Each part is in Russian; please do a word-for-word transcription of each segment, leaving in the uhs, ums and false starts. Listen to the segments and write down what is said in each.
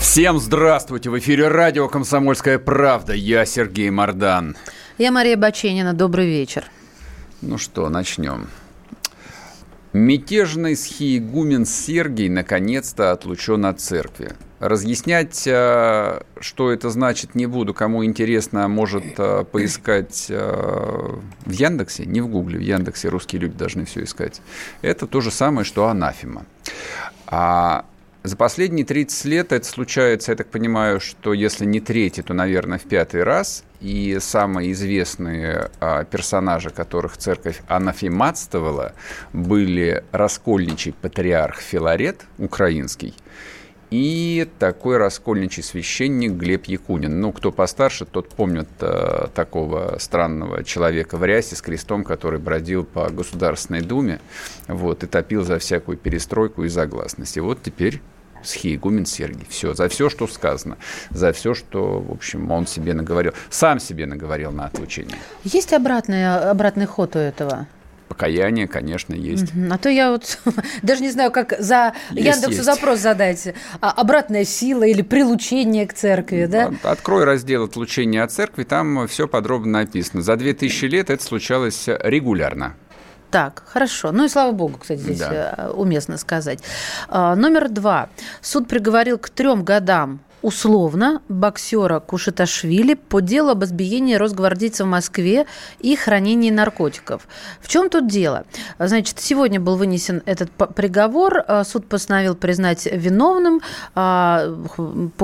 Всем здравствуйте! В эфире радио «Комсомольская правда». Я Сергей Мардан. Я Мария Бачинина. Добрый вечер. Ну что, начнем. Мятежный схиигумен Сергий наконец-то отлучен от церкви. Разъяснять, что это значит, не буду. Кому интересно, может поискать в Яндексе, не в Гугле, в Яндексе русские люди должны все искать. Это то же самое, что анафема. А... За последние тридцать лет это случается, я так понимаю, что если не третий, то, наверное, в пятый раз. И самые известные а, персонажи, которых церковь анафематствовала, были раскольничий патриарх Филарет, украинский, и такой раскольничий священник Глеб Якунин. Ну, кто постарше, тот помнит а, такого странного человека в рясе с крестом, который бродил по Государственной Думе, вот, и топил за всякую перестройку и за гласность. И вот теперь схиигумен Сергий. Все, за все, что сказано, за все, что, в общем, он себе наговорил, сам себе наговорил на отлучение. Есть обратный, обратный ход у этого? Покаяние, конечно, есть. Uh-huh. А то я вот даже не знаю, как за Яндексу есть. Запрос задать. А обратная сила или прилучение к церкви, да? Открой раздел «Отлучение от церкви», там все подробно написано. За две тысячи лет это случалось регулярно. Так, хорошо. Ну и слава богу, кстати, здесь да. уместно сказать. Номер два. Суд приговорил к трем годам условно боксера Кушаташвили по делу об избиении росгвардейца в Москве и хранении наркотиков. В чем тут дело? Значит, сегодня был вынесен этот приговор. Суд постановил признать виновным по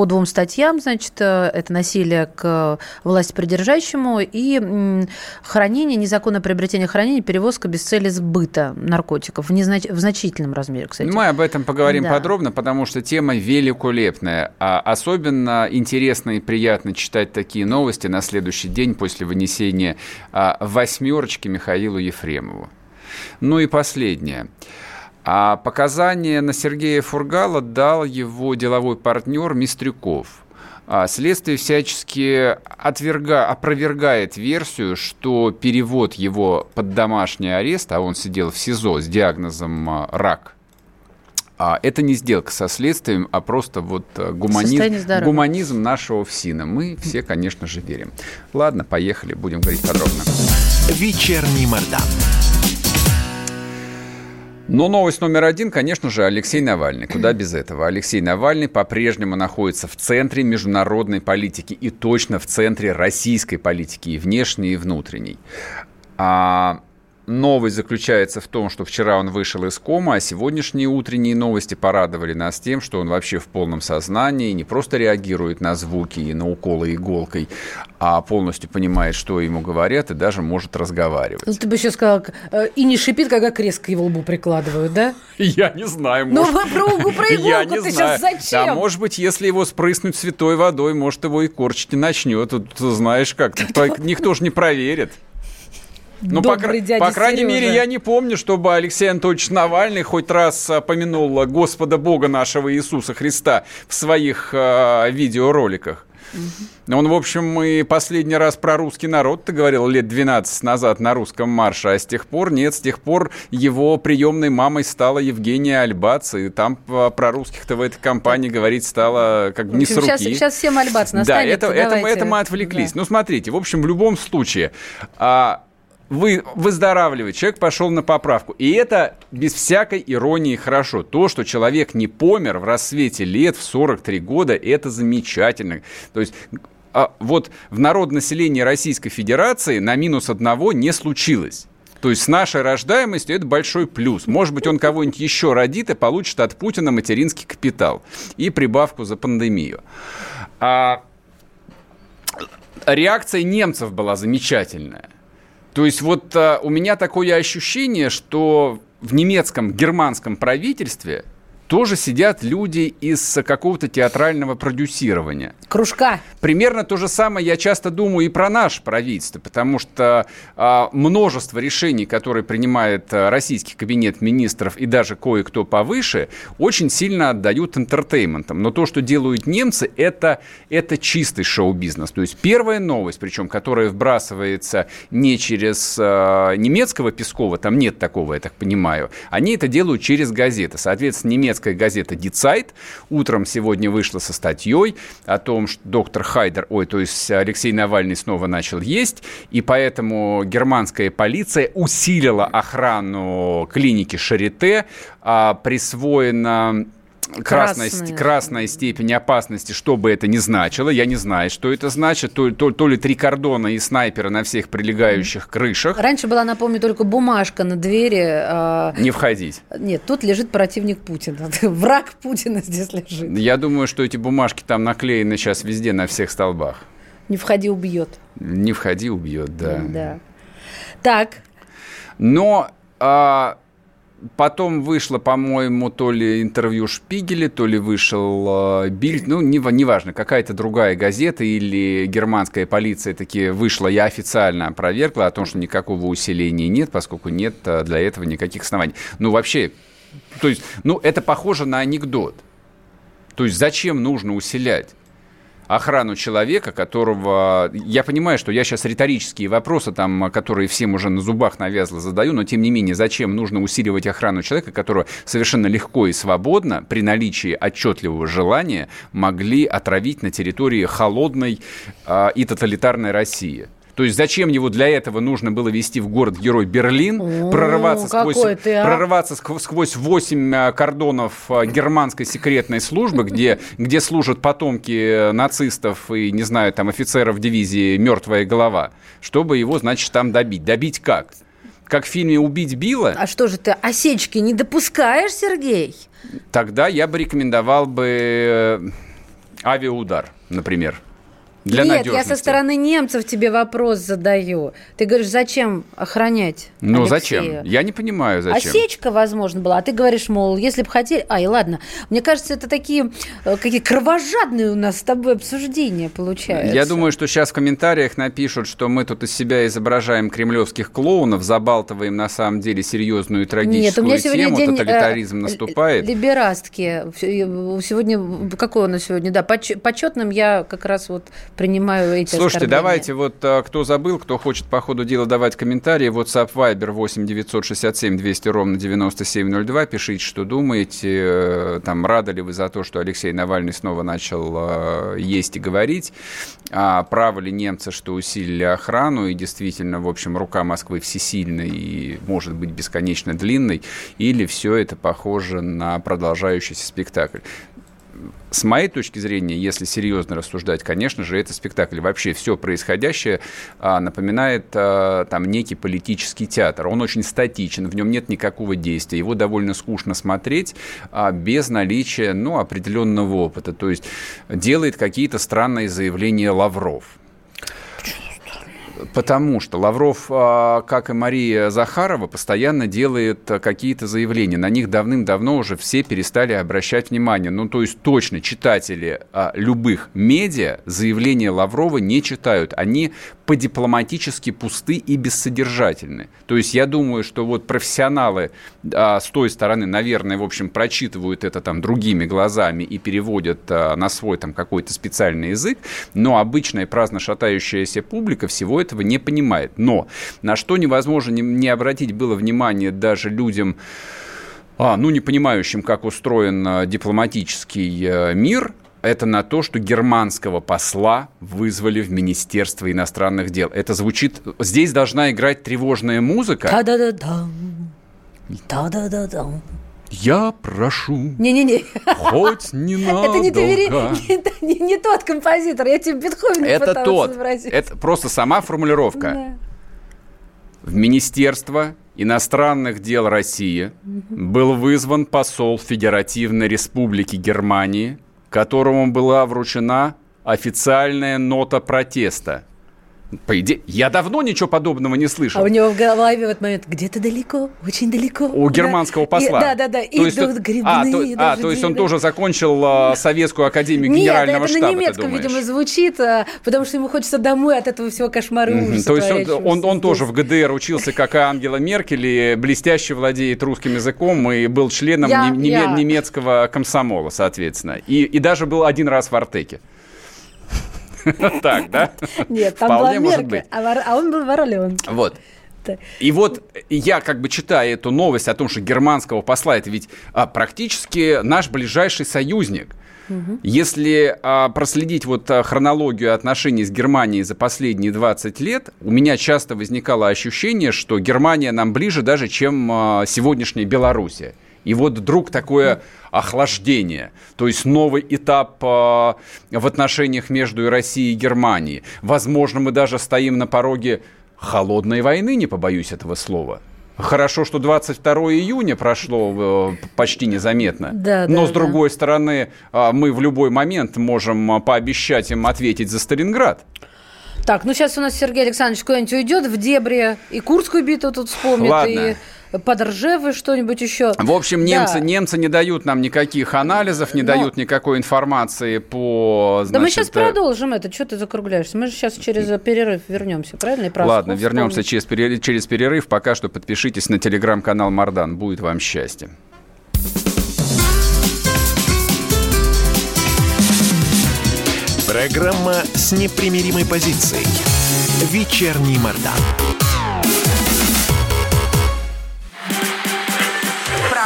двум статьям. Значит, это насилие к властепридержащему и хранение, незаконное приобретение, хранение, перевозка без цели сбыта наркотиков в, незнач... в значительном размере, кстати. Мы об этом поговорим да. подробно, потому что тема великолепная. Особенно Особенно интересно и приятно читать такие новости на следующий день после вынесения а, восьмерочки Михаилу Ефремову. Ну и последнее. А показания на Сергея Фургала дал его деловой партнер Мистрюков. Следствие всячески отверга, опровергает версию, что перевод его под домашний арест, а он сидел в СИЗО с диагнозом рак, это не сделка со следствием, а просто вот гуманизм, гуманизм нашего ФСИНа. Мы все, конечно же, верим. Ладно, поехали, будем говорить подробно. Вечерний Мардан. Но новость номер один, конечно же, Алексей Навальный. Куда без этого? Алексей Навальный по-прежнему находится в центре международной политики и точно в центре российской политики, и внешней, и внутренней. А... Новость заключается в том, что вчера он вышел из комы, а сегодняшние утренние новости порадовали нас тем, что он вообще в полном сознании, не просто реагирует на звуки и на уколы иголкой, а полностью понимает, что ему говорят, и даже может разговаривать. Ну, ты бы еще сказал, и не шипит, когда крест к его лбу прикладывают, да? Я не знаю. Ну, про иголку ты сейчас зачем? А может быть, если его спрыснуть святой водой, может, его и корчить не начнет. Ты знаешь как, никто же не проверит. Ну, по, по крайней мере, я не помню, чтобы Алексей Анатольевич Навальный хоть раз помянул Господа Бога нашего Иисуса Христа в своих э, видеороликах. Угу. Он, в общем, и последний раз про русский народ-то говорил лет двенадцать назад на русском марше, а с тех пор нет, с тех пор его приемной мамой стала Евгения Альбац, и там про русских-то в этой компании говорить стало как бы не с руки. Сейчас, сейчас всем Альбац настанет. Да, это, это, это мы отвлеклись. Да. Ну, смотрите, в общем, в любом случае... Вы выздоравливаете, человек пошел на поправку. И это без всякой иронии хорошо. То, что человек не помер в рассвете лет, в сорок три года, это замечательно. То есть вот в народонаселении Российской Федерации на минус одного не случилось. То есть с нашей рождаемостью это большой плюс. Может быть, он кого-нибудь еще родит и получит от Путина материнский капитал и прибавку за пандемию. А реакция немцев была замечательная. То есть вот а, у меня такое ощущение, что в немецком, германском правительстве тоже сидят люди из какого-то театрального продюсирования. Кружка. Примерно то же самое я часто думаю и про наше правительство, потому что а, множество решений, которые принимает а, российский кабинет министров и даже кое-кто повыше, очень сильно отдают энтертейментам. Но то, что делают немцы, это, это чистый шоу-бизнес. То есть первая новость, причем которая вбрасывается не через а, немецкого Пескова, там нет такого, я так понимаю, они это делают через газеты. Соответственно, немецкая газета Die Zeit утром сегодня вышла со статьей о том, что доктор Хайдер, ой, то есть Алексей Навальный снова начал есть, и поэтому германская полиция усилила охрану клиники Шарите, а присвоена... Красная, красная степень опасности, что бы это ни значило. Я не знаю, что это значит. То, то, то ли три кордона и снайпера на всех прилегающих крышах. Раньше была, напомню, только бумажка на двери. Э... Не входить. Нет, тут лежит противник Путина. Враг Путина здесь лежит. Я думаю, что эти бумажки там наклеены сейчас везде, на всех столбах. Не входи, убьет. Не входи, убьет, да. Да. Так. Но... Э... Потом вышло, по-моему, то ли интервью Шпигеля, то ли вышел э, Бильд, ну, не, неважно, какая-то другая газета или германская полиция таки вышла и официально опровергла о том, что никакого усиления нет, поскольку нет для этого никаких оснований. Ну, вообще, то есть, ну, это похоже на анекдот. То есть, зачем нужно усилять охрану человека, которого... Я понимаю, что я сейчас риторические вопросы, там, которые всем уже на зубах навязло задаю, но тем не менее, зачем нужно усиливать охрану человека, которого совершенно легко и свободно, при наличии отчетливого желания, могли отравить на территории холодной э, и тоталитарной России? То есть зачем его для этого нужно было везти в город-герой Берлин, О, прорываться, сквозь, ты, а? прорываться сквозь восемь кордонов германской секретной службы, где, где служат потомки нацистов и, не знаю, там офицеров дивизии «Мертвая голова», чтобы его, значит, там добить. Добить как? Как в фильме «Убить Билла». А что же ты осечки не допускаешь, Сергей? Тогда я бы рекомендовал бы авиаудар, например. Для Нет, я со стороны немцев тебе вопрос задаю. Ты говоришь, зачем охранять Ну, Алексея? Зачем? Я не понимаю, зачем. Осечка, возможно, была. А ты говоришь, мол, если бы хотели... Ай, ладно. Мне кажется, это такие какие кровожадные у нас с тобой обсуждения получаются. Я думаю, что сейчас в комментариях напишут, что мы тут из себя изображаем кремлевских клоунов, забалтываем на самом деле серьезную и трагическую Нет, тему, день, тоталитаризм э, наступает. Либерастки. Сегодня... Какой у нас сегодня? Да, почетным я как раз вот... принимаю эти Слушайте, оскорбления. Давайте, вот кто забыл, кто хочет по ходу дела давать комментарии, WhatsApp, Viber восемь девятьсот шестьдесят семь двести ровно девяносто семь ноль два, пишите, что думаете, там, рады ли вы за то, что Алексей Навальный снова начал есть и говорить, а правы ли немцы, что усилили охрану, и действительно, в общем, рука Москвы всесильной и, может быть, бесконечно длинной, или все это похоже на продолжающийся спектакль. С моей точки зрения, если серьезно рассуждать, конечно же, это спектакль. Вообще все происходящее а, напоминает а, там некий политический театр. Он очень статичен, в нем нет никакого действия. Его довольно скучно смотреть а, без наличия ну, определенного опыта. То есть делает какие-то странные заявления Лавров. Потому что Лавров, как и Мария Захарова, постоянно делает какие-то заявления. На них давным-давно уже все перестали обращать внимание. Ну, то есть точно читатели любых медиа заявления Лаврова не читают. Они по-дипломатически пусты и бессодержательны. То есть я думаю, что вот профессионалы с той стороны, наверное, в общем, прочитывают это там другими глазами и переводят на свой там какой-то специальный язык. Но обычная праздно шатающаяся публика всего этого этого не понимает. Но на что невозможно не обратить было внимание даже людям, а, ну, не понимающим, как устроен дипломатический мир, это на то, что германского посла вызвали в Министерство иностранных дел. Это звучит... Здесь должна играть тревожная музыка. Та-да-да-дам. Та-да-да-дам. Я прошу. Не-не-не. Хоть ненадолго. Это не, довери... не, не, не тот композитор. Я тебе Бетховена это пыталась изобразить. Это просто сама формулировка. Да. В Министерство иностранных дел России был вызван посол Федеративной Республики Германии, которому была вручена официальная нота протеста, По идее, я давно ничего подобного не слышал. А у него в голове в этот момент где-то далеко, очень далеко. У да. германского посла. И, да, да, да. И идут то, грибные а, то, а, то есть он тоже закончил а, Советскую академию Нет, генерального это штаба. Нет, на немецком, видимо, звучит, а, потому что ему хочется домой от этого всего кошмара и ужаса. То есть он, он, он тоже в ГДР учился, как и Ангела Меркель, и блестяще владеет русским языком, и был членом я, не, я. немецкого комсомола, соответственно. И, и даже был один раз в Артеке. Так, да? Нет, там вполне была Мерка, а он был в Орленке. Вот. И вот я как бы читаю эту новость о том, что германского посла, это ведь а, практически наш ближайший союзник. Угу. Если а, проследить вот а, хронологию отношений с Германией за последние двадцать лет, у меня часто возникало ощущение, что Германия нам ближе даже, чем а, сегодняшняя Белоруссия. И вот вдруг такое охлаждение, то есть новый этап э, в отношениях между Россией и Германией. Возможно, мы даже стоим на пороге холодной войны, не побоюсь этого слова. Хорошо, что двадцать второго июня прошло э, почти незаметно. Да, но, да, с другой да. стороны, э, мы в любой момент можем пообещать им ответить за Сталинград. Так, ну сейчас у нас Сергей Александрович куда-нибудь уйдет в дебри, и Курскую битву тут вспомнит, Ладно. и... под Ржевой что-нибудь еще. В общем, немцы, да. немцы не дают нам никаких анализов, не Но... дают никакой информации по... Значит, да мы сейчас продолжим это. Чего ты закругляешься? Мы же сейчас через перерыв вернемся, правильно? И Ладно, вспомним. вернемся через перерыв, через перерыв. Пока что подпишитесь на телеграм-канал Мардан. Будет вам счастье. Программа с непримиримой позицией. Вечерний Мардан.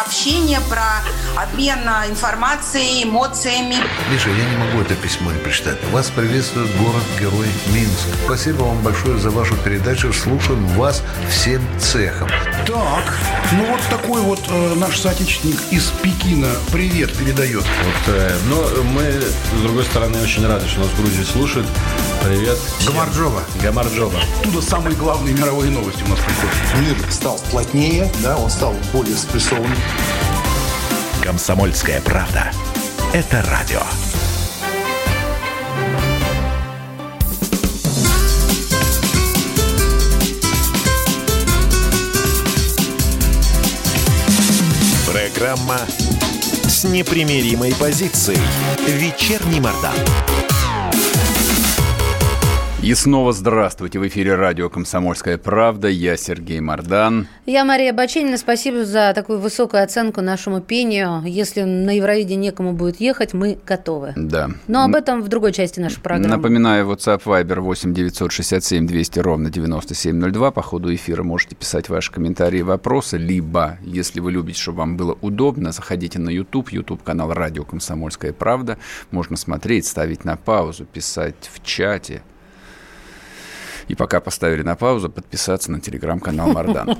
Общение, про обмен информацией, эмоциями. Миша, я не могу это письмо не прочитать. Вас приветствует город-герой Минск. Спасибо вам большое за вашу передачу. Слушаем вас всем цехом. Так, ну вот такой вот э, наш соотечественник из Пекина привет передает. Вот, э, но мы, с другой стороны, очень рады, что нас в Грузии слушают. Привет. Гамарджоба. Гамарджоба. Оттуда самые главные мировые новости у нас приходят. Мир стал плотнее, да, он стал более спрессованным. «Комсомольская правда» – это радио. Программа с непримиримой позицией. «Вечерний Мардан». И снова здравствуйте. В эфире радио «Комсомольская правда». Я Сергей Мардан. Я Мария Бачинина. Спасибо за такую высокую оценку нашему пению. Если на Евровидение некому будет ехать, мы готовы. Да. Но об этом в другой части нашей программы. Напоминаю, WhatsApp, Viber восемь девятьсот шестьдесят семь двести ровно девяносто семь ноль два. По ходу эфира можете писать ваши комментарии и вопросы. Либо, если вы любите, чтобы вам было удобно, заходите на YouTube. YouTube-канал «Радио «Комсомольская правда». Можно смотреть, ставить на паузу, писать в чате. И пока поставили на паузу, подписаться на телеграм-канал Мардан.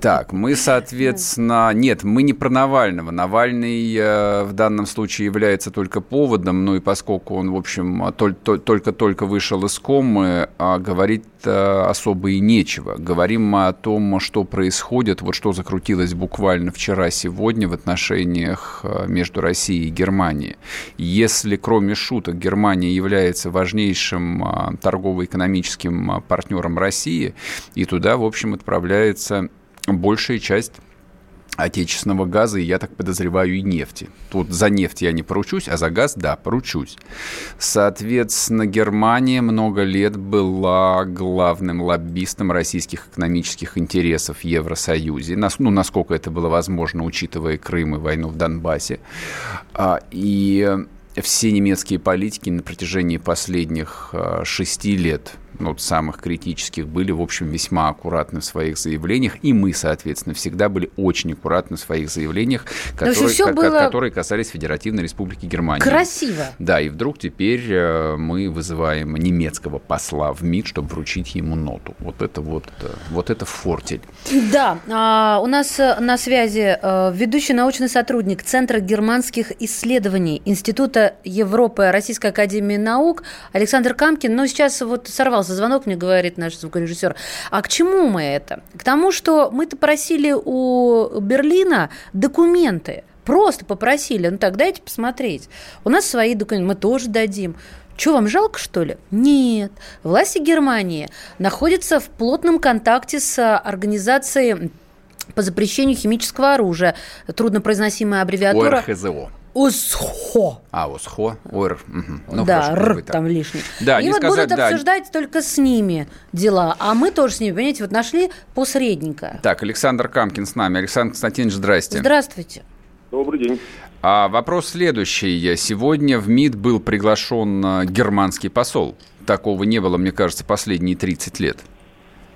Так, мы, соответственно... Нет, мы не про Навального. Навальный э, в данном случае является только поводом, ну и поскольку он, в общем, только-только вышел из комы, а говорить э, особо и нечего. Говорим мы о том, что происходит, вот что закрутилось буквально вчера-сегодня в отношениях между Россией и Германией. Если, кроме шуток, Германия является важнейшим э, торгово-экономическим партнером России, и туда, в общем, отправляется большая часть отечественного газа, и я так подозреваю, и нефти. Тут за нефть я не поручусь, а за газ, да, поручусь. Соответственно, Германия много лет была главным лоббистом российских экономических интересов в Евросоюзе, ну, насколько это было возможно, учитывая Крым и войну в Донбассе. И все немецкие политики на протяжении последних шести лет, ну, самых критических, были, в общем, весьма аккуратны в своих заявлениях, и мы, соответственно, всегда были очень аккуратны в своих заявлениях, которые, к- было... которые касались Федеративной Республики Германия. Красиво! Да, и вдруг теперь мы вызываем немецкого посла в МИД, чтобы вручить ему ноту. Вот это вот, вот это фортель. Да, у нас на связи ведущий научный сотрудник Центра германских исследований Института Европы Российской Академии Наук Александр Камкин, но сейчас вот сорвался звонок, мне говорит наш звукорежиссер. А к чему мы это? К тому, что мы-то просили у Берлина документы Просто попросили, ну так дайте посмотреть. У нас свои документы, мы тоже дадим. Что, вам жалко, что ли? Нет. Власти Германии находятся в плотном контакте с Организацией по запрещению химического оружия. Труднопроизносимая аббревиатура. ОРХЗО. ОСХО. А, ОСХО. ОР. Угу. Ну, да, хорошо, Р там лишний. Да, и вот сказать, будут обсуждать да. только с ними дела. А мы тоже с ними, понимаете, вот нашли посредника. Так, Александр Камкин с нами. Александр Константинович, здрасте. Здравствуйте. Добрый день. А вопрос следующий. Сегодня в МИД был приглашен германский посол. Такого не было, мне кажется, последние тридцать лет.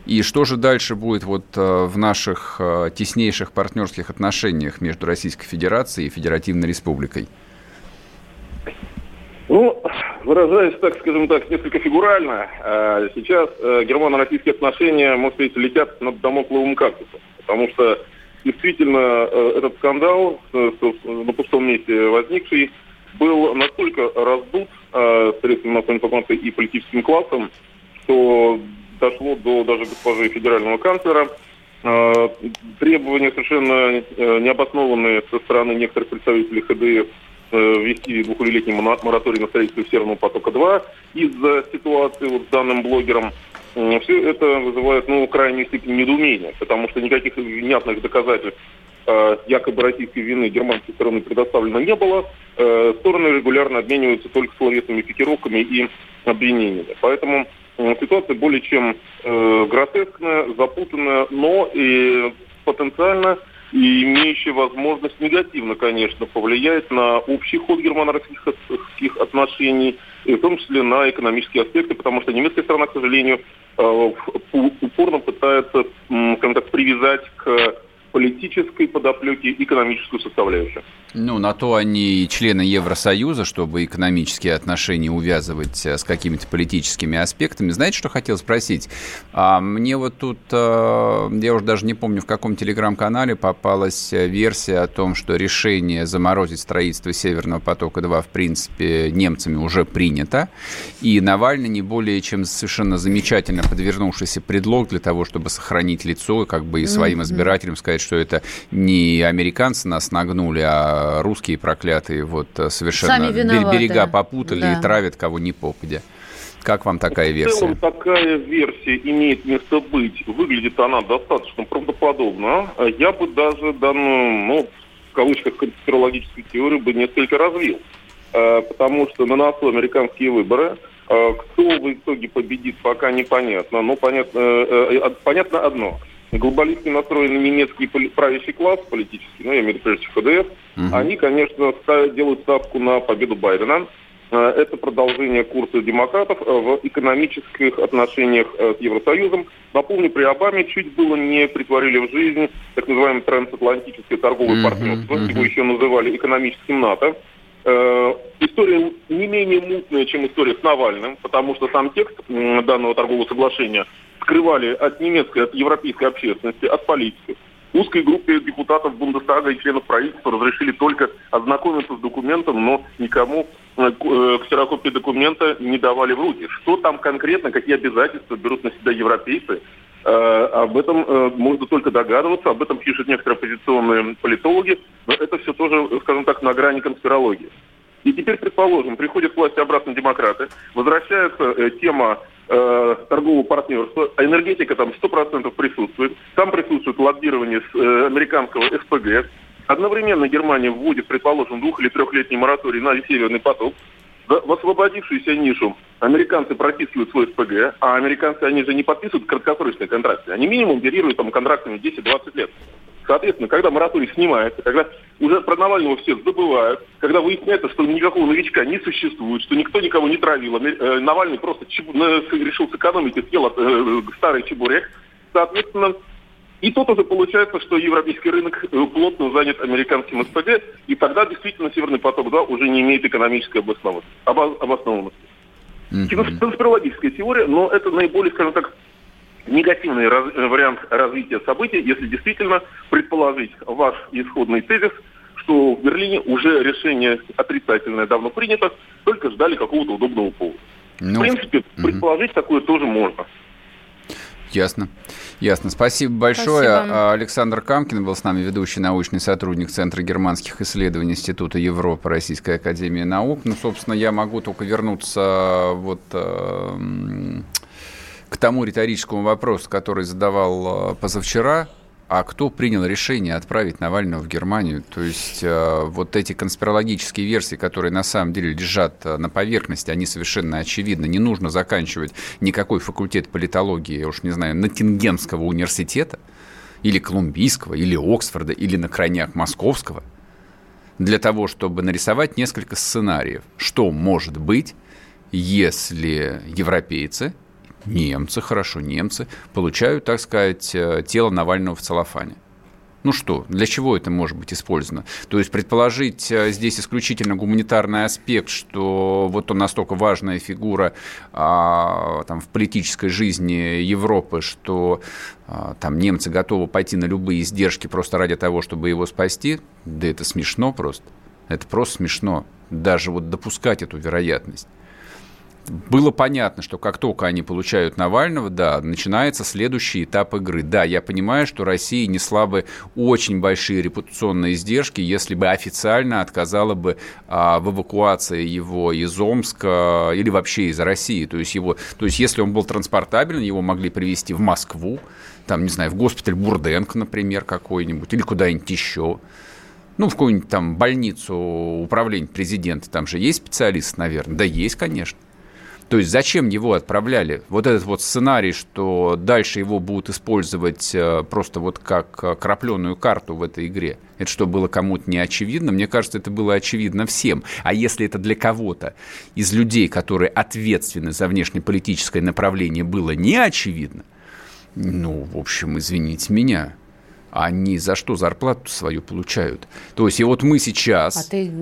И что же дальше будет вот в наших теснейших партнерских отношениях между Российской Федерацией и Федеративной Республикой? Ну, выражаясь, так скажем так, несколько фигурально, сейчас германо-российские отношения, может быть, летят над дамокловым кактусом, потому что действительно, этот скандал, на пустом месте возникший, был настолько раздут средствами массовой информации и политическим классом, что дошло до даже госпожи федерального канцлера. Требования совершенно необоснованные со стороны некоторых представителей ХДС ввести двухлетний мораторий на строительство Северного потока-два из-за ситуации вот с данным блогером. Все это вызывает, ну, крайней степени недоумения, потому что никаких внятных доказательств э, якобы российской вины германской стороны предоставлено не было. Э, стороны регулярно обмениваются только словесными пикировками и обвинениями. Поэтому э, ситуация более чем э, гротескная, запутанная, но и потенциально и имеющая возможность негативно, конечно, повлиять на общий ход германо-российских отношений, и в том числе на экономические аспекты, потому что немецкая сторона, к сожалению, упорно пытается, скажем так, привязать к политической подоплеке экономическую составляющую. Ну, на то они члены Евросоюза, чтобы экономические отношения увязывать с какими-то политическими аспектами. Знаете, что хотел спросить? А мне вот тут, я уже даже не помню, в каком телеграм-канале попалась версия о том, что решение заморозить строительство Северного потока-два, в принципе, немцами уже принято. И Навальный не более чем совершенно замечательно подвернувшийся предлог для того, чтобы сохранить лицо, как бы и своим избирателям сказать, что это не американцы нас нагнули, а русские проклятые вот совершенно виноваты, берега попутали, да, и травят кого ни попадя. Как вам такая версия? В целом такая версия имеет место быть. Выглядит она достаточно правдоподобно. Я бы даже данную, ну, в кавычках, конспирологическую теорию бы несколько развил. Потому что на носу американские выборы. Кто в итоге победит, пока непонятно. Но понятно, понятно одно – глобалистски настроенный немецкий правящий класс политический, ну, я имею в виду прежде всего ХДС, угу. они, конечно, делают ставку на победу Байдена. Это продолжение курса демократов в экономических отношениях с Евросоюзом. Напомню, при Обаме чуть было не притворили в жизнь так называемое трансатлантическое торговое угу, партнерство, угу. его еще называли экономическим НАТО. История не менее мутная, чем история с Навальным, потому что сам текст данного торгового соглашения скрывали от немецкой, от европейской общественности, от политиков. Узкой группе депутатов Бундестага и членов правительства разрешили только ознакомиться с документом, но никому ксерокопии документа не давали в руки. Что там конкретно, какие обязательства берут на себя европейцы, об этом можно только догадываться, об этом пишут некоторые оппозиционные политологи, но это все тоже, скажем так, на грани конспирологии. И теперь, предположим, приходят к власти обратно демократы, возвращается тема э, торгового партнерства, энергетика там сто процентов присутствует, там присутствует лоббирование с, э, американского СПГ. Одновременно Германия вводит, предположим, двух- или трехлетний мораторий на Северный поток. В освободившуюся нишу американцы протискивают свой СПГ, а американцы, они же не подписывают краткосрочные контракты, они минимум оперируют там контрактами десять-двадцать лет. Соответственно, когда мораторий снимается, когда уже про Навального все забывают, когда выясняется, что никакого новичка не существует, что никто никого не травил, Навальный просто решил сэкономить и съел старый чебурек, соответственно, и тут уже получается, что европейский рынок плотно занят американским СПГ, и тогда действительно Северный поток-два уже не имеет экономической обоснованности. обоснованности. Mm-hmm. Конспирологическая теория, но это наиболее, скажем так, негативный раз, вариант развития событий, если действительно предположить ваш исходный тезис, что в Берлине уже решение отрицательное давно принято, только ждали какого-то удобного повода. No. В принципе, mm-hmm. предположить такое тоже можно. Ясно. Ясно. Спасибо большое. Спасибо. Александр Камкин был с нами, ведущий научный сотрудник Центра германских исследований Института Европы Российской академии наук. Ну, собственно, я могу только вернуться вот... к тому риторическому вопросу, который задавал позавчера, а кто принял решение отправить Навального в Германию? То есть вот эти конспирологические версии, которые на самом деле лежат на поверхности, они совершенно очевидны. Не нужно заканчивать никакой факультет политологии, я уж не знаю, Ноттингемского университета, или Колумбийского, или Оксфорда, или на крайняк Московского, для того, чтобы нарисовать несколько сценариев. Что может быть, если европейцы... Немцы, хорошо, немцы получают, так сказать, тело Навального в целлофане. Ну что, для чего это может быть использовано? То есть предположить здесь исключительно гуманитарный аспект, что вот он настолько важная фигура а, там, в политической жизни Европы, что а, там немцы готовы пойти на любые издержки просто ради того, чтобы его спасти, да это смешно просто. Это просто смешно. Даже вот допускать эту вероятность. Было понятно, что как только они получают Навального, да, начинается следующий этап игры. Да, я понимаю, что Россия несла бы очень большие репутационные издержки, если бы официально отказала бы а, в эвакуации его из Омска или вообще из России. То есть, его, то есть если он был транспортабелен, его могли привезти в Москву, там, не знаю, в госпиталь Бурденко, например, какой-нибудь, или куда-нибудь еще. Ну, в какую-нибудь там больницу управления президента. Там же есть специалисты, наверное? Да есть, конечно. То есть зачем его отправляли? Вот этот вот сценарий, что дальше его будут использовать просто вот как крапленую карту в этой игре. Это что, было кому-то не очевидно? Мне кажется, это было очевидно всем. А если это для кого-то из людей, которые ответственны за внешнеполитическое направление, было не очевидно, ну, в общем, извините меня, они за что зарплату свою получают? То есть и вот мы сейчас... А ты...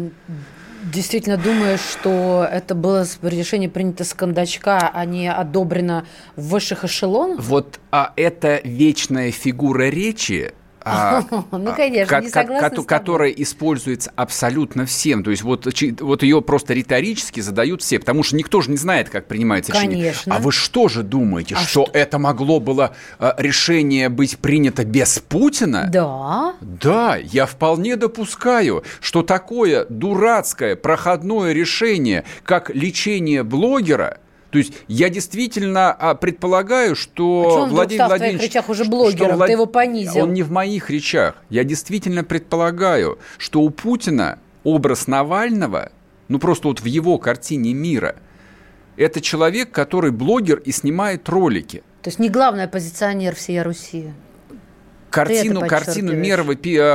Действительно думаешь, что это было решение принято с кондачка, а не одобрено в высших эшелонах? Вот а это вечная фигура речи, а, ну, конечно, не согласна с тобой, которая используется абсолютно всем. То есть вот, вот ее просто риторически задают все, потому что никто же не знает, как принимается решение. А вы что же думаете, а что, что это могло было решение быть принято без Путина? Да. Да, я вполне допускаю, что такое дурацкое проходное решение, как лечение блогера, то есть я действительно предполагаю, что а Владимир Владимирович... в твоих речах уже блогером? Влад... Ты его понизил. Он не в моих речах. Я действительно предполагаю, что у Путина образ Навального, ну просто вот в его картине мира, это человек, который блогер и снимает ролики. То есть не главный оппозиционер всей Руси. Картину, картину, мира,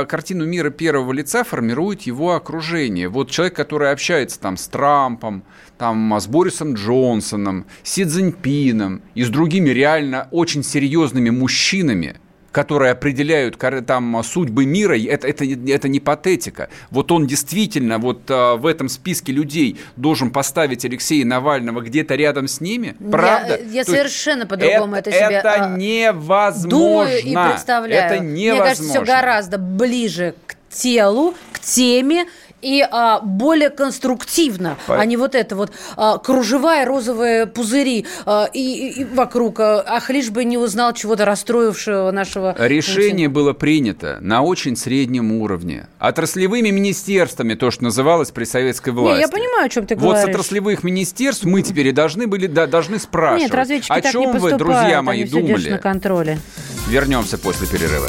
картину мира первого лица формирует его окружение. Вот человек, который общается там, с Трампом, там, с Борисом Джонсоном, Си Цзиньпином и с другими реально очень серьезными мужчинами, которые определяют там, судьбы мира, это, это, это не патетика. Вот он действительно вот а, в этом списке людей должен поставить Алексея Навального где-то рядом с ними? Правда? Я, я совершенно есть, по-другому это, это себе это невозможно. Думаю и представляю. Это невозможно. Мне кажется, все гораздо ближе к телу, к теме, и а, более конструктивно, Понятно. А не вот это вот а, кружевая розовые пузыри а, и, и вокруг, а, ах, лишь бы не узнал чего-то расстроившего нашего... Решение Путина. Было принято на очень среднем уровне. Отраслевыми министерствами, то, что называлось при советской власти. Не, я понимаю, о чем ты говоришь. Вот с отраслевых министерств мы теперь и должны были, да, должны спрашивать. Нет, разведчики так не поступают, о чем вы, друзья мои, думали? Они все держат на контроле. Вернемся после перерыва.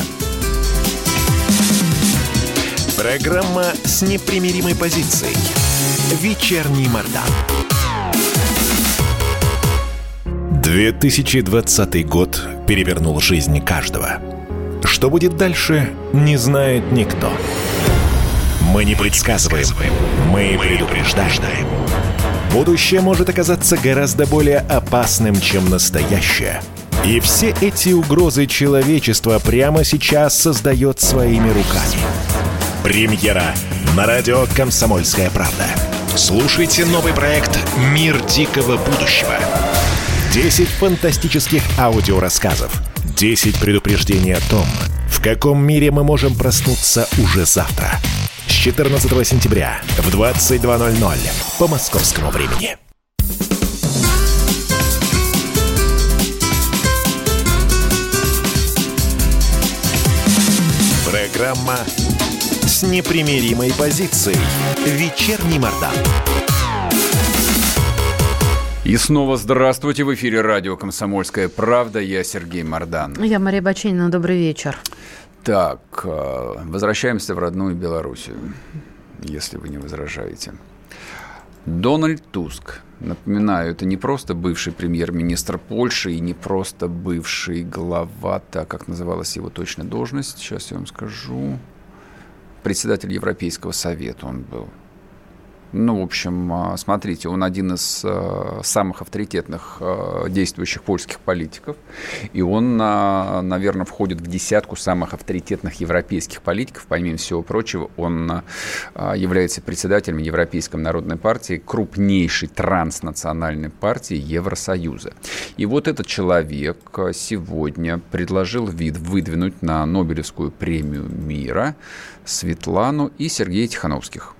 Программа с непримиримой позицией. Вечерний Мардан. две тысячи двадцатый год перевернул жизнь каждого. Что будет дальше, не знает никто. Мы не предсказываем, мы предупреждаем. Будущее может оказаться гораздо более опасным, чем настоящее. И все эти угрозы человечества прямо сейчас создает своими руками. Премьера на радио «Комсомольская правда». Слушайте новый проект «Мир дикого будущего». десять фантастических аудиорассказов. десять предупреждений о том, в каком мире мы можем проснуться уже завтра. С четырнадцатого сентября в двадцать два ноль ноль по московскому времени. Программа с непримиримой позицией. Вечерний Мардан. И снова здравствуйте. В эфире радио «Комсомольская правда». Я Сергей Мардан. Я Мария Бачинина. Добрый вечер. Так, возвращаемся в родную Белоруссию, если вы не возражаете. Дональд Туск. Напоминаю, это не просто бывший премьер-министр Польши и не просто бывший глава, так как называлась его точная должность, сейчас я вам скажу, председатель Европейского совета он был. Ну, в общем, смотрите, он один из самых авторитетных действующих польских политиков, и он, наверное, входит в десятку самых авторитетных европейских политиков. Помимо всего прочего, он является председателем Европейской народной партии, крупнейшей транснациональной партии Евросоюза. И вот этот человек сегодня предложил вид выдвинуть на Нобелевскую премию мира Светлану и Сергея Тихановских.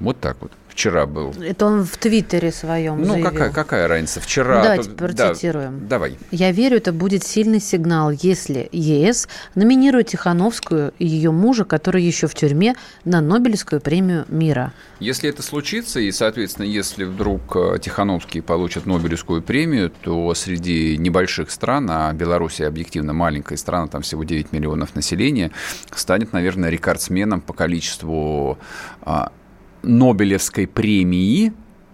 Вот так вот. Вчера был. Это он в Твиттере своем ну, заявил. Ну, какая, какая разница? Вчера... Давайте то... процитируем. Да, давай. «Я верю, это будет сильный сигнал, если ЕС номинирует Тихановскую и ее мужа, который еще в тюрьме, на Нобелевскую премию мира». Если это случится, и, соответственно, если вдруг Тихановские получат Нобелевскую премию, то среди небольших стран, а Белоруссия объективно маленькая страна, там всего девять миллионов населения, станет, наверное, рекордсменом по количеству... Нобелевской премии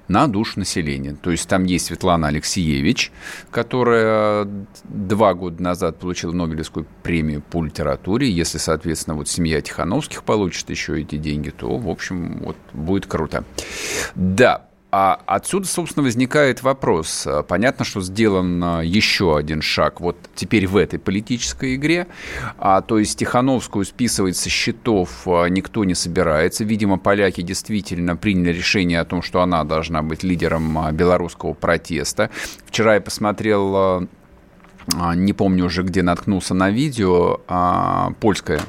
на душу населения. То есть там есть Светлана Алексиевич, которая два года назад получила Нобелевскую премию по литературе. Если, соответственно, вот семья Тихановских получит еще эти деньги, то, в общем, вот будет круто. Да. А отсюда, собственно, возникает вопрос. Понятно, что сделан еще один шаг вот теперь в этой политической игре. А, то есть Тихановскую списывать со счетов никто не собирается. Видимо, поляки действительно приняли решение о том, что она должна быть лидером белорусского протеста. Вчера я посмотрел, не помню уже, где наткнулся на видео, польское,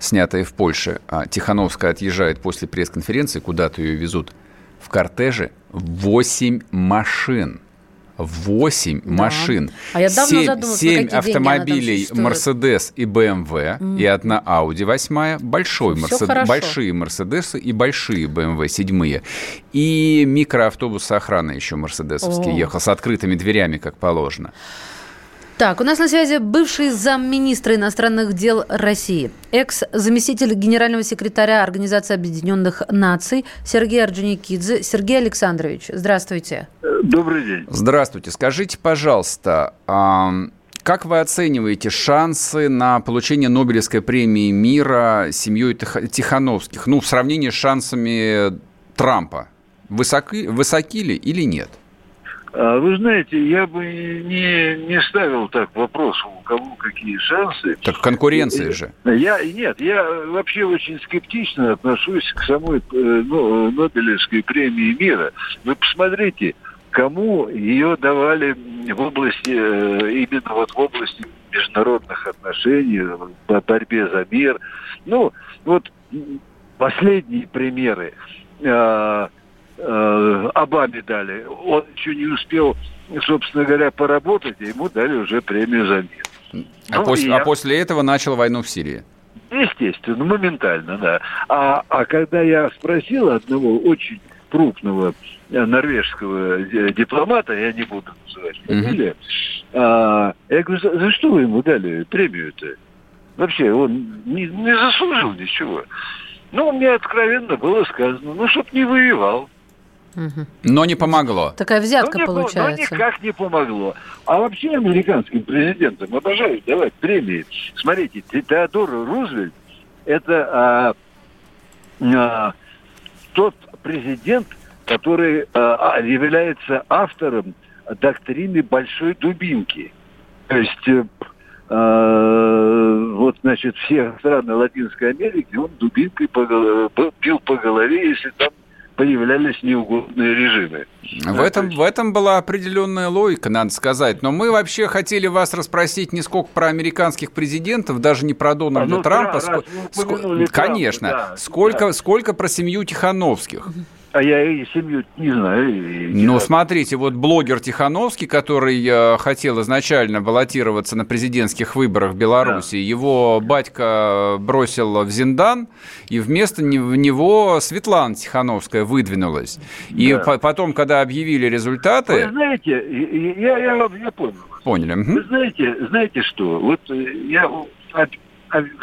снятое в Польше. Тихановская отъезжает после пресс-конференции, куда-то ее везут. В кортеже восемь машин. восемь да. машин. А я давно задумалась, на какие автомобилей «Мерседес» и «БМВ», mm. и одна «Ауди» восьмая, большой Мерсед... большие «Мерседесы» и большие «БМВ» седьмые. И микроавтобус с охраной еще «Мерседесовский» oh. ехал, с открытыми дверями, как положено. Так, у нас на связи бывший замминистра иностранных дел России, экс-заместитель генерального секретаря Организации Объединенных Наций Сергей Орджоникидзе. Сергей Александрович, здравствуйте. Добрый день. Здравствуйте. Скажите, пожалуйста, как вы оцениваете шансы на получение Нобелевской премии мира семьей Тихановских? Ну, в сравнении с шансами Трампа. Высоки, высоки ли или нет? Вы знаете, я бы не, не ставил так вопрос, у кого какие шансы. Так конкуренция же. Я, нет, я вообще очень скептично отношусь к самой ну, Нобелевской премии мира. Вы посмотрите, кому ее давали в области, именно вот в области международных отношений, по борьбе за мир. Ну, вот последние примеры. Обаме дали. Он еще не успел, собственно говоря, поработать, и ему дали уже премию за мир. А, ну, после, я... а после этого начал войну в Сирии? Естественно, моментально, да. А, а когда я спросил одного очень крупного норвежского дипломата, я не буду называть фамилию, mm-hmm. а, я говорю, за, за что вы ему дали премию-то? Вообще, он не, не заслужил ничего. Ну, мне откровенно было сказано, ну, чтоб не воевал. Но не помогло. Такая взятка но получается. Но никак не помогло. А вообще американским президентам обожают давать премии. Смотрите, Теодор Рузвельт – это а, а, тот президент, который а, является автором доктрины «Большой дубинки». То есть... вот, значит, все страны Латинской Америки он дубинкой по голове, бил по голове, если там появлялись неугодные режимы. В этом, в этом была определенная логика, надо сказать. Но мы вообще хотели вас расспросить не сколько про американских президентов, даже не про Дональда а ну, Трампа. Раз, ск... раз, ск... Трампа. Конечно. Да, сколько, да. сколько про семью Тихановских. а я и семью не знаю. Ну, смотрите, вот блогер Тихановский, который хотел изначально баллотироваться на президентских выборах в Беларуси, да. его батька бросил в зиндан, и вместо него Светлана Тихановская выдвинулась. И да. потом, когда объявили результаты... Вы знаете, я, я, я понял. Поняли. Вы знаете, знаете что? Вот я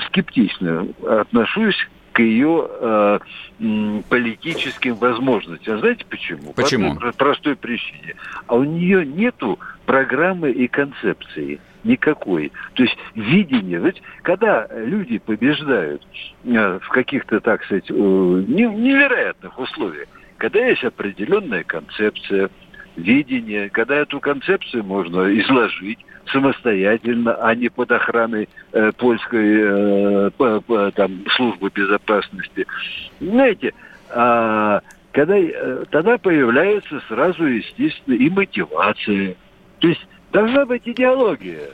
скептично отношусь к ее э, политическим возможностям. Знаете почему? Почему? По простой причине. А у нее нету программы и концепции никакой. То есть видение. Ведь когда люди побеждают э, в каких-то, так сказать, э, невероятных условиях, когда есть определенная концепция, видение, когда эту концепцию можно изложить самостоятельно, а не под охраной э, польской э, по, по, там, службы безопасности. Знаете, э, когда, э, тогда появляется сразу, естественно, и мотивация. То есть должна быть идеология.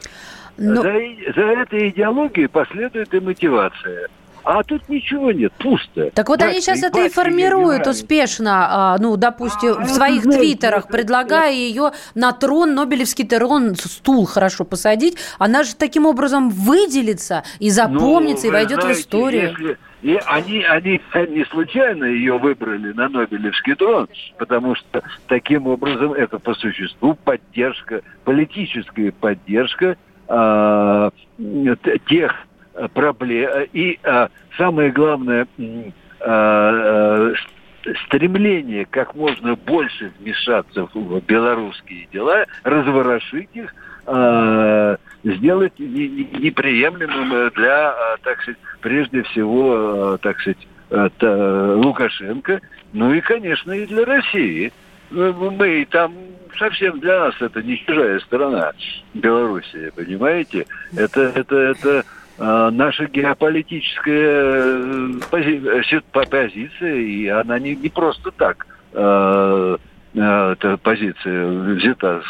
Но... За, за этой идеологией последует и мотивация. А тут ничего нет, пусто. Так вот, батя, они сейчас это и формируют успешно, ну, допустим, а, в своих знаете, твиттерах, это... предлагая ее на трон, Нобелевский трон, стул хорошо посадить. Она же таким образом выделится и запомнится, ну, и войдет знаете, в историю. Если... И они, они не случайно ее выбрали на Нобелевский трон, потому что таким образом это по существу поддержка, политическая поддержка э, тех, проблем. И а, самое главное, а, стремление как можно больше вмешаться в белорусские дела, разворошить их, а, сделать неприемлемым для, так сказать, прежде всего, так сказать, Лукашенко, ну и, конечно, и для России. Мы там совсем для нас это не чужая страна, Белоруссия, понимаете? Это, это, это наша геополитическая пози- позиция, и она не, не просто так, э, э, позиция взята.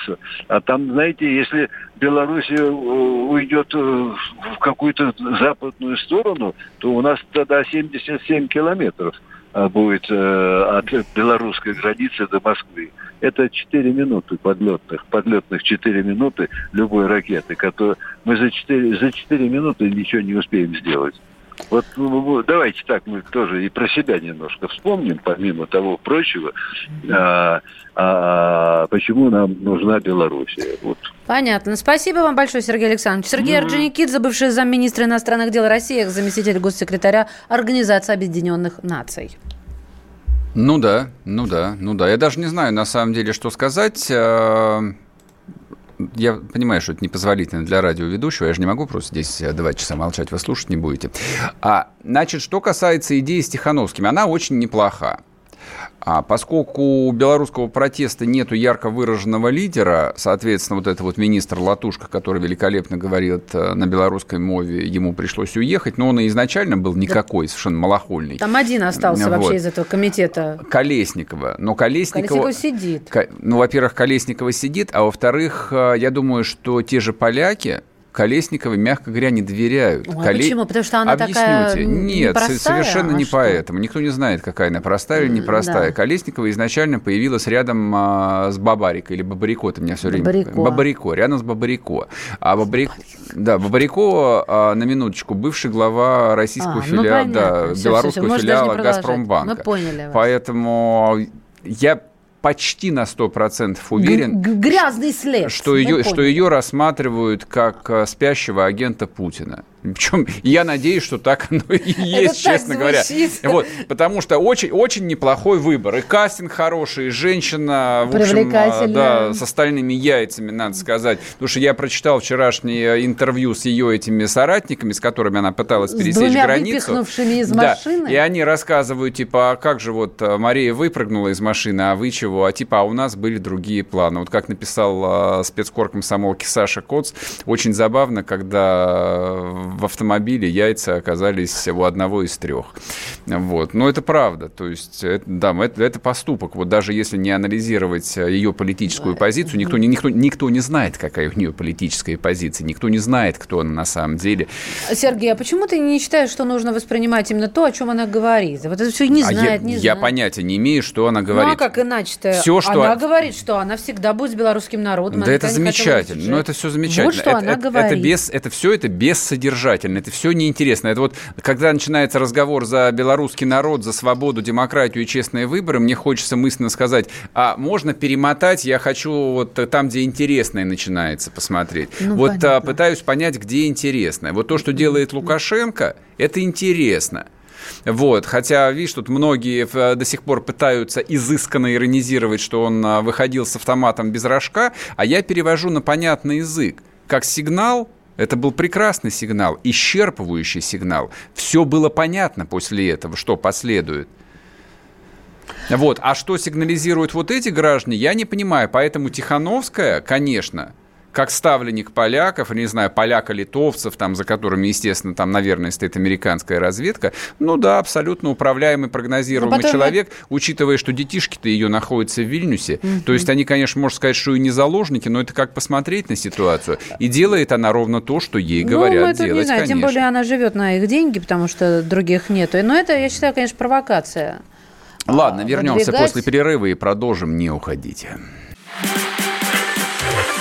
А там, знаете, если Белоруссия уйдет в какую-то западную сторону, то у нас тогда семьдесят семь километров будет э, от белорусской границы до Москвы. Это четыре минуты подлетных, подлетных четыре минуты любой ракеты, которую мы за четыре, за четыре минуты ничего не успеем сделать. Вот давайте так мы тоже и про себя немножко вспомним, помимо того прочего, а, а, почему нам нужна Белоруссия. Вот. Понятно. Спасибо вам большое, Сергей Александрович. Сергей mm-hmm. Орджоникидзе, бывший замминистра иностранных дел России, заместитель госсекретаря Организации Объединенных Наций. Ну да, ну да, ну да. Я даже не знаю, на самом деле, что сказать. Я понимаю, что это непозволительно для радиоведущего. Я же не могу просто здесь два часа молчать. Вы слушать не будете. А, значит, что касается идеи с Тихановскими, она очень неплоха. А поскольку у белорусского протеста нету ярко выраженного лидера, соответственно, вот этот вот министр Латушка, который великолепно говорит на белорусской мове, ему пришлось уехать, но он и изначально был никакой, да. совершенно малохольный. Там один остался вот. Вообще из этого комитета. Колесникова. Но Колесникова... Колесникова сидит. Ну, во-первых, Колесникова сидит, а во-вторых, я думаю, что те же поляки... Колесниковой, мягко говоря, не доверяют. Ой, Коле... Почему? Потому что она Объясните. Такая Нет, непростая? Нет, совершенно а не что? Поэтому. Никто не знает, какая она, простая mm, или непростая. Да. Колесникова изначально появилась рядом а, с Бабарико, или Бабарико, ты меня все время... Бабарико. Бабарико, рядом с Бабарико. А Бабарико, да, Бабарико а, на минуточку, бывший глава российского а, филиала, ну, да, все, белорусского все, все. филиала Газпромбанка. Мы поняли вас. Поэтому я... почти на сто процентов уверен, грязный след, что, ее, что ее рассматривают как спящего агента Путина. Причем я надеюсь, что так оно и есть, это честно говоря. Вот, потому что очень, очень неплохой выбор. И кастинг хороший, и женщина, в общем, да, с остальными яйцами, надо сказать. Потому что я прочитал вчерашнее интервью с ее этими соратниками, с которыми она пыталась пересечь границу. С двумя выпихнувшими из машины. Да, и они рассказывают, типа, а как же вот Мария выпрыгнула из машины, а вы чего? А типа, а у нас были другие планы. Вот как написал спецкор комсомолки Саша Коц, очень забавно, когда... в автомобиле яйца оказались у одного из трех. Вот. Но это правда. То есть, это, да, это, это поступок. Вот даже если не анализировать ее политическую позицию, никто, никто, никто не знает, какая у нее политическая позиция, никто не знает, кто она на самом деле. Сергей, а почему ты не считаешь, что нужно воспринимать именно то, о чем она говорит? Вот это все не знает, а я, не я знает. Я понятия не имею, что она говорит. Ну, а как иначе-то? Все, что она о... говорит, что она всегда будет с белорусским народом. Да это замечательно. Но это все замечательно. Вот что это, она это, говорит. Это, без, это все это бессодержательно, это все неинтересно. Это вот, когда начинается разговор за белорусский народ, за свободу, демократию и честные выборы, мне хочется мысленно сказать, а можно перемотать, я хочу вот там, где интересное начинается, посмотреть. Ну, вот понятно. Пытаюсь понять, где интересное. Вот то, что делает Лукашенко, это интересно. Вот. Хотя, видишь, тут многие до сих пор пытаются изысканно иронизировать, что он выходил с автоматом без рожка, а я перевожу на понятный язык. Как сигнал, это был прекрасный сигнал, исчерпывающий сигнал. Все было понятно после этого, что последует. Вот. А что сигнализируют вот эти граждане, я не понимаю. Поэтому Тихановская, конечно... как ставленник поляков, не знаю, поляко-литовцев, там, за которыми, естественно, там, наверное, стоит американская разведка, ну да, абсолютно управляемый, прогнозируемый человек, я... учитывая, что детишки-то ее находятся в Вильнюсе. Mm-hmm. То есть они, конечно, можно сказать, что и не заложники, но это как посмотреть на ситуацию. И делает она ровно то, что ей говорят ну, это, делать, не знаю, конечно. Тем более она живет на их деньги, потому что других нет. Но это, я считаю, конечно, провокация. Ладно, вернемся Подвигать. После перерыва и продолжим. Не уходите.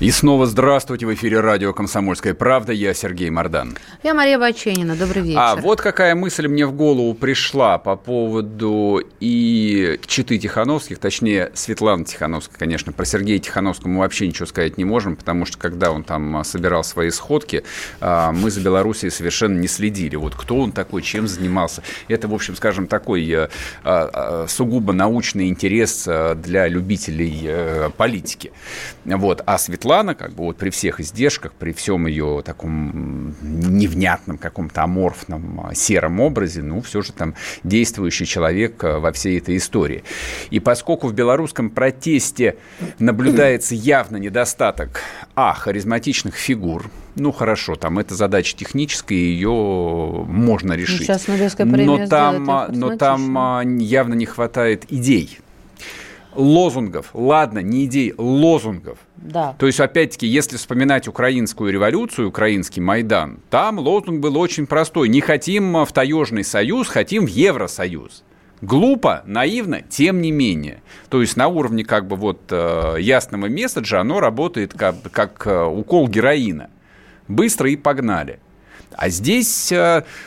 И снова здравствуйте. В эфире радио «Комсомольская правда». Я Сергей Мардан. Я Мария Бачинина. Добрый вечер. А вот какая мысль мне в голову пришла по поводу и читы Тихановских, точнее, Светланы Тихановской, конечно. Про Сергея Тихановского мы вообще ничего сказать не можем, потому что, когда он там собирал свои сходки, мы за Белоруссией совершенно не следили. Вот кто он такой, чем занимался. Это, в общем, скажем, такой сугубо научный интерес для любителей политики. Вот. А Светлана Лана, как бы вот при всех издержках, при всем ее таком невнятном, каком-то аморфном, сером образе, ну, все же там действующий человек во всей этой истории. И поскольку в белорусском протесте наблюдается явно недостаток, а, харизматичных фигур, ну, хорошо, там эта задача техническая, ее можно решить. Сейчас Нобелевская премия сделает её харизматичной. Но там явно не хватает идей. Лозунгов, ладно, не идей, лозунгов. Да. То есть, опять-таки, если вспоминать украинскую революцию, украинский Майдан, там лозунг был очень простой. Не хотим в таежный союз, хотим в Евросоюз. Глупо, наивно, тем не менее. То есть на уровне как бы вот ясного месседжа оно работает как, как укол героина. Быстро и погнали. А здесь,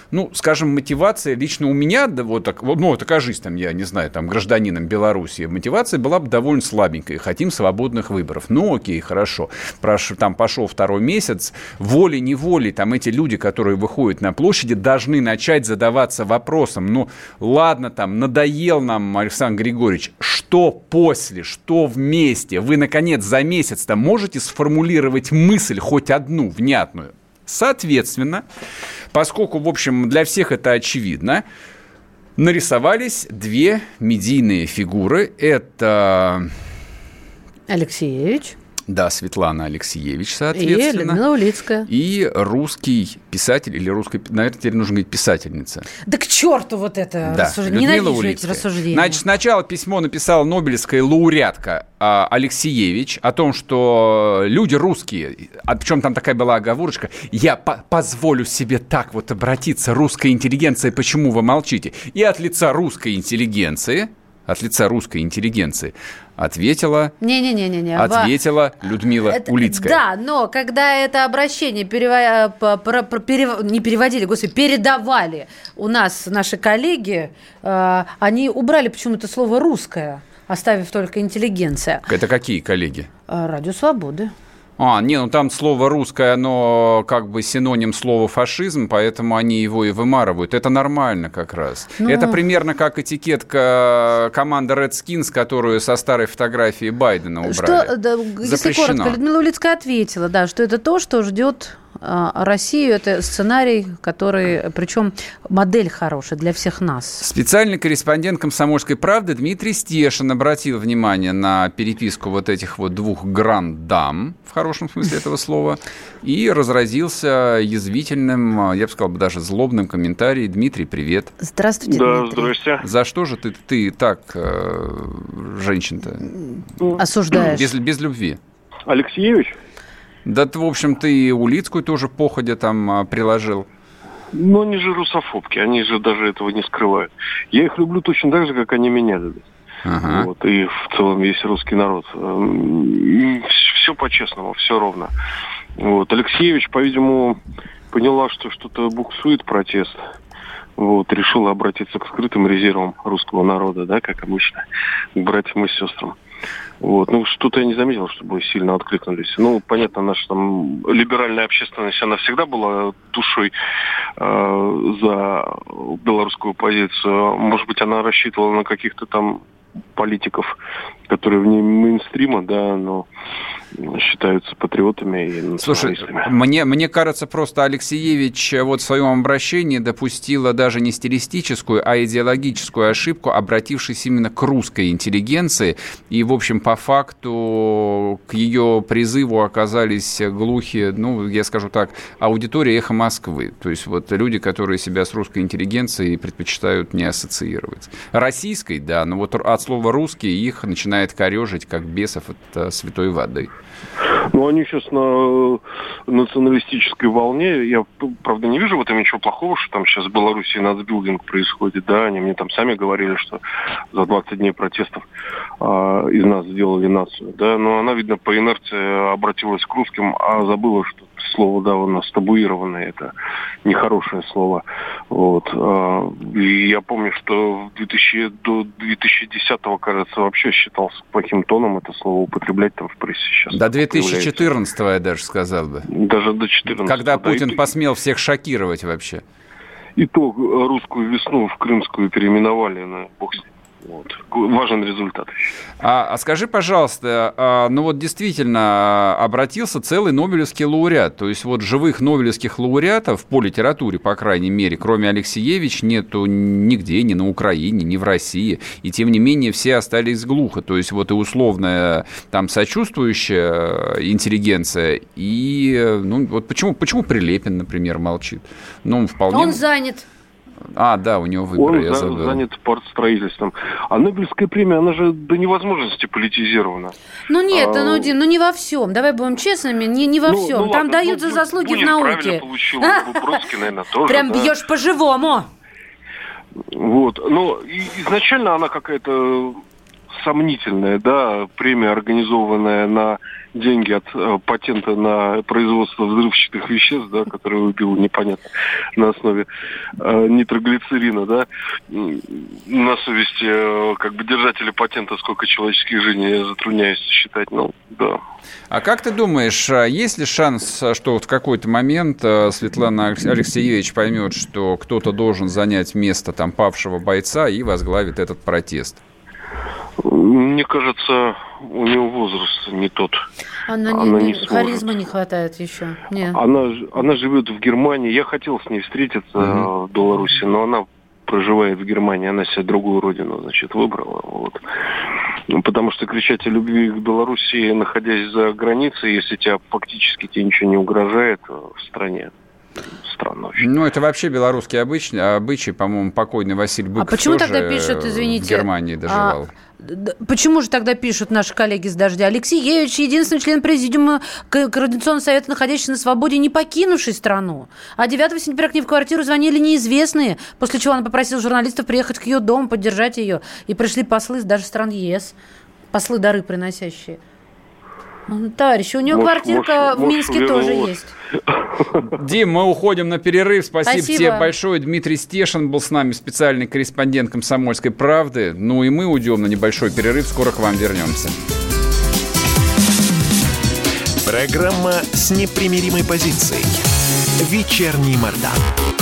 ну, скажем, мотивация лично у меня, да, вот, ну, вот окажись там, я не знаю, там, гражданином Беларуси, мотивация была бы довольно слабенькая. Хотим свободных выборов. Ну, окей, хорошо. Прош, там пошел второй месяц. Волей-неволей там эти люди, которые выходят на площади, должны начать задаваться вопросом. Ну, ладно, там, надоел нам Александр Григорьевич. Что после? Что вместе? Вы, наконец, за месяц-то можете сформулировать мысль хоть одну внятную? Соответственно, поскольку, в общем, для всех это очевидно, нарисовались две медийные фигуры. Это... Алексеевич. Да, Светлана Алексиевич, соответственно. И Людмила Улицкая. И русский писатель, или русский... Наверное, теперь нужно говорить писательница. Да к черту вот это да. рассуждение. Ненавижу Улицкая. Эти рассуждения. Значит, сначала письмо написала нобелевская лауреатка Алексиевич о том, что люди русские, а причем там такая была оговорочка, я по- позволю себе так вот обратиться, русская интеллигенция, почему вы молчите? И от лица русской интеллигенции... от лица русской интеллигенции, ответила, не, не, не, не, не. ответила Людмила это, Улицкая. Да, но когда это обращение перево... про, про, перев... не переводили, господи, передавали у нас наши коллеги, э, они убрали почему-то слово «русское», оставив только «интеллигенция». Это какие коллеги? «Радио Свободы». А, не, ну там слово «русское», оно как бы синоним слова «фашизм», поэтому они его и вымарывают. Это нормально как раз. Но... Это примерно как этикетка команды «Редскинс», которую со старой фотографии Байдена убрали. Что, да, если коротко, Людмила Улицкая ответила, да, что это то, что ждет Россию. Это сценарий, который, причем модель хорошая для всех нас. Специальный корреспондент «Комсомольской правды» Дмитрий Стешин обратил внимание на переписку вот этих вот двух гранд-дам, в хорошем смысле этого слова, и разразился язвительным, я бы сказал, даже злобным комментарием. Дмитрий, привет. Здравствуйте, да, Дмитрий. Здравствуйте. За что же ты, ты так женщин-то осуждаешь? Без, без любви. Алексеевич? Да, в общем, ты и Улицкую тоже походя там приложил. Ну, они же русофобки, они же даже этого не скрывают. Я их люблю точно так же, как они меня любят. Ага. Вот, и в целом весь русский народ. Все по-честному, все ровно. Вот. Алексеевич, по-видимому, поняла, что что-то буксует протест. Вот, решила обратиться к скрытым резервам русского народа, да, как обычно, к братьям и сестрам. Вот. Ну, что-то я не заметил, чтобы сильно откликнулись. Ну, понятно, наша там либеральная общественность, она всегда была душой э, за белорусскую позицию. Может быть, она рассчитывала на каких-то там политиков, которые вне мейнстрима, да, но считаются патриотами и националистами. Слушай, мне, мне кажется, просто Алексеевич вот в своем обращении допустила даже не стилистическую, а идеологическую ошибку, обратившись именно к русской интеллигенции. И, в общем, по факту к ее призыву оказались глухи, ну, я скажу так, аудитория «Эхо Москвы». То есть вот люди, которые себя с русской интеллигенцией предпочитают не ассоциировать. Российской, да, но вот от слова «русский» их начинает корежить, как бесов от святой воды. Ну, они сейчас на националистической волне. Я, правда, не вижу в этом ничего плохого, что там сейчас в Беларуси нацбилдинг происходит. Да, они мне там сами говорили, что за двадцать дней протестов а, из нас сделали нацию. Да, но она, видно, по инерции обратилась к русским, а забыла, что слово, да, у нас табуированное, это нехорошее слово. Вот. И я помню, что двухтысячного до две тысячи десятого, кажется, вообще считался плохим тоном это слово употреблять там в прессе сейчас. До две тысячи четырнадцатого, я даже сказал бы. Даже до четырнадцатого. Когда Путин да, посмел и... всех шокировать вообще. И то русскую весну в крымскую переименовали на бог с ним. Вот. Важен результат. А, а скажи, пожалуйста, а, ну вот действительно обратился целый нобелевский лауреат. То есть вот живых нобелевских лауреатов по литературе, по крайней мере, кроме Алексеевич, нету нигде, ни на Украине, ни в России. И тем не менее все остались глухо. То есть вот и условная там сочувствующая интеллигенция. И ну вот почему, почему Прилепин, например, молчит? Ну, вполне... Он занят. А, да, у него выборы, он, я да, забыл. Он занят портстроительством. А Нобелевская премия, она же до невозможности политизирована. Ну нет, а... ну, Дим, ну не во всем. Давай будем честными, не, не во ну, всем. Ну, там ладно, дают ну, за заслуги Бунин в науке. Правильно получил, Бродский, наверное, тоже. Прям да. Бьешь по-живому. Вот, но изначально она какая-то сомнительная, да, премия, организованная на деньги от э, патента на производство взрывчатых веществ, да, которые убил непонятно на основе э, нитроглицерина, да, на совести э, как бы держателя патента, сколько человеческих жизней, я затрудняюсь считать, ну, да. А как ты думаешь, есть ли шанс, что вот в какой-то момент Светлана Алексеевич поймет, что кто-то должен занять место там павшего бойца и возглавит этот протест? Мне кажется, у нее возраст не тот. Она, она не, не харизма не хватает еще. Не. Она, она живет в Германии. Я хотел с ней встретиться mm-hmm. в Беларуси, но она проживает в Германии. Она себе другую родину, значит, выбрала. Вот. Потому что кричать о любви к Беларуси, находясь за границей, если тебя фактически тебе ничего не угрожает в стране, странно очень. Ну, это вообще белорусские обычаи, обычаи, по-моему, покойный Василий Быков а почему тоже тогда пишут, извините, в Германии доживал. А почему же тогда пишут наши коллеги с «Дождя»? Алексей Евич, единственный член президиума Координационного совета, находящийся на свободе, не покинувший страну. А девятого сентября к ней в квартиру звонили неизвестные, после чего она попросила журналистов приехать к ее дому, поддержать ее. И пришли послы даже стран ЕС, послы дары приносящие. Товарищи, у него может, квартирка может, в Минске может, тоже может. есть. Дим, мы уходим на перерыв. Спасибо, Спасибо тебе большое. Дмитрий Стешин был с нами, специальный корреспондент «Комсомольской правды». Ну и мы уйдем на небольшой перерыв. Скоро к вам вернемся. Программа с непримиримой позицией. Вечерний Мардан.